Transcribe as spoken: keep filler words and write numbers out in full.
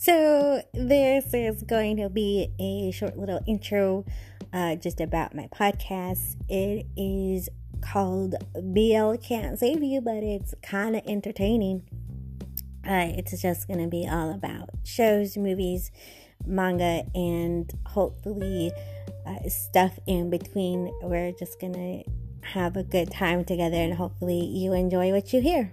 So this is going to be a short little intro uh, just about my podcast. It is called B L Can't Save You, but it's kind of entertaining. Uh, it's just going to be all about shows, movies, manga, and hopefully uh, stuff in between. We're just going to have a good time together, and hopefully you enjoy what you hear.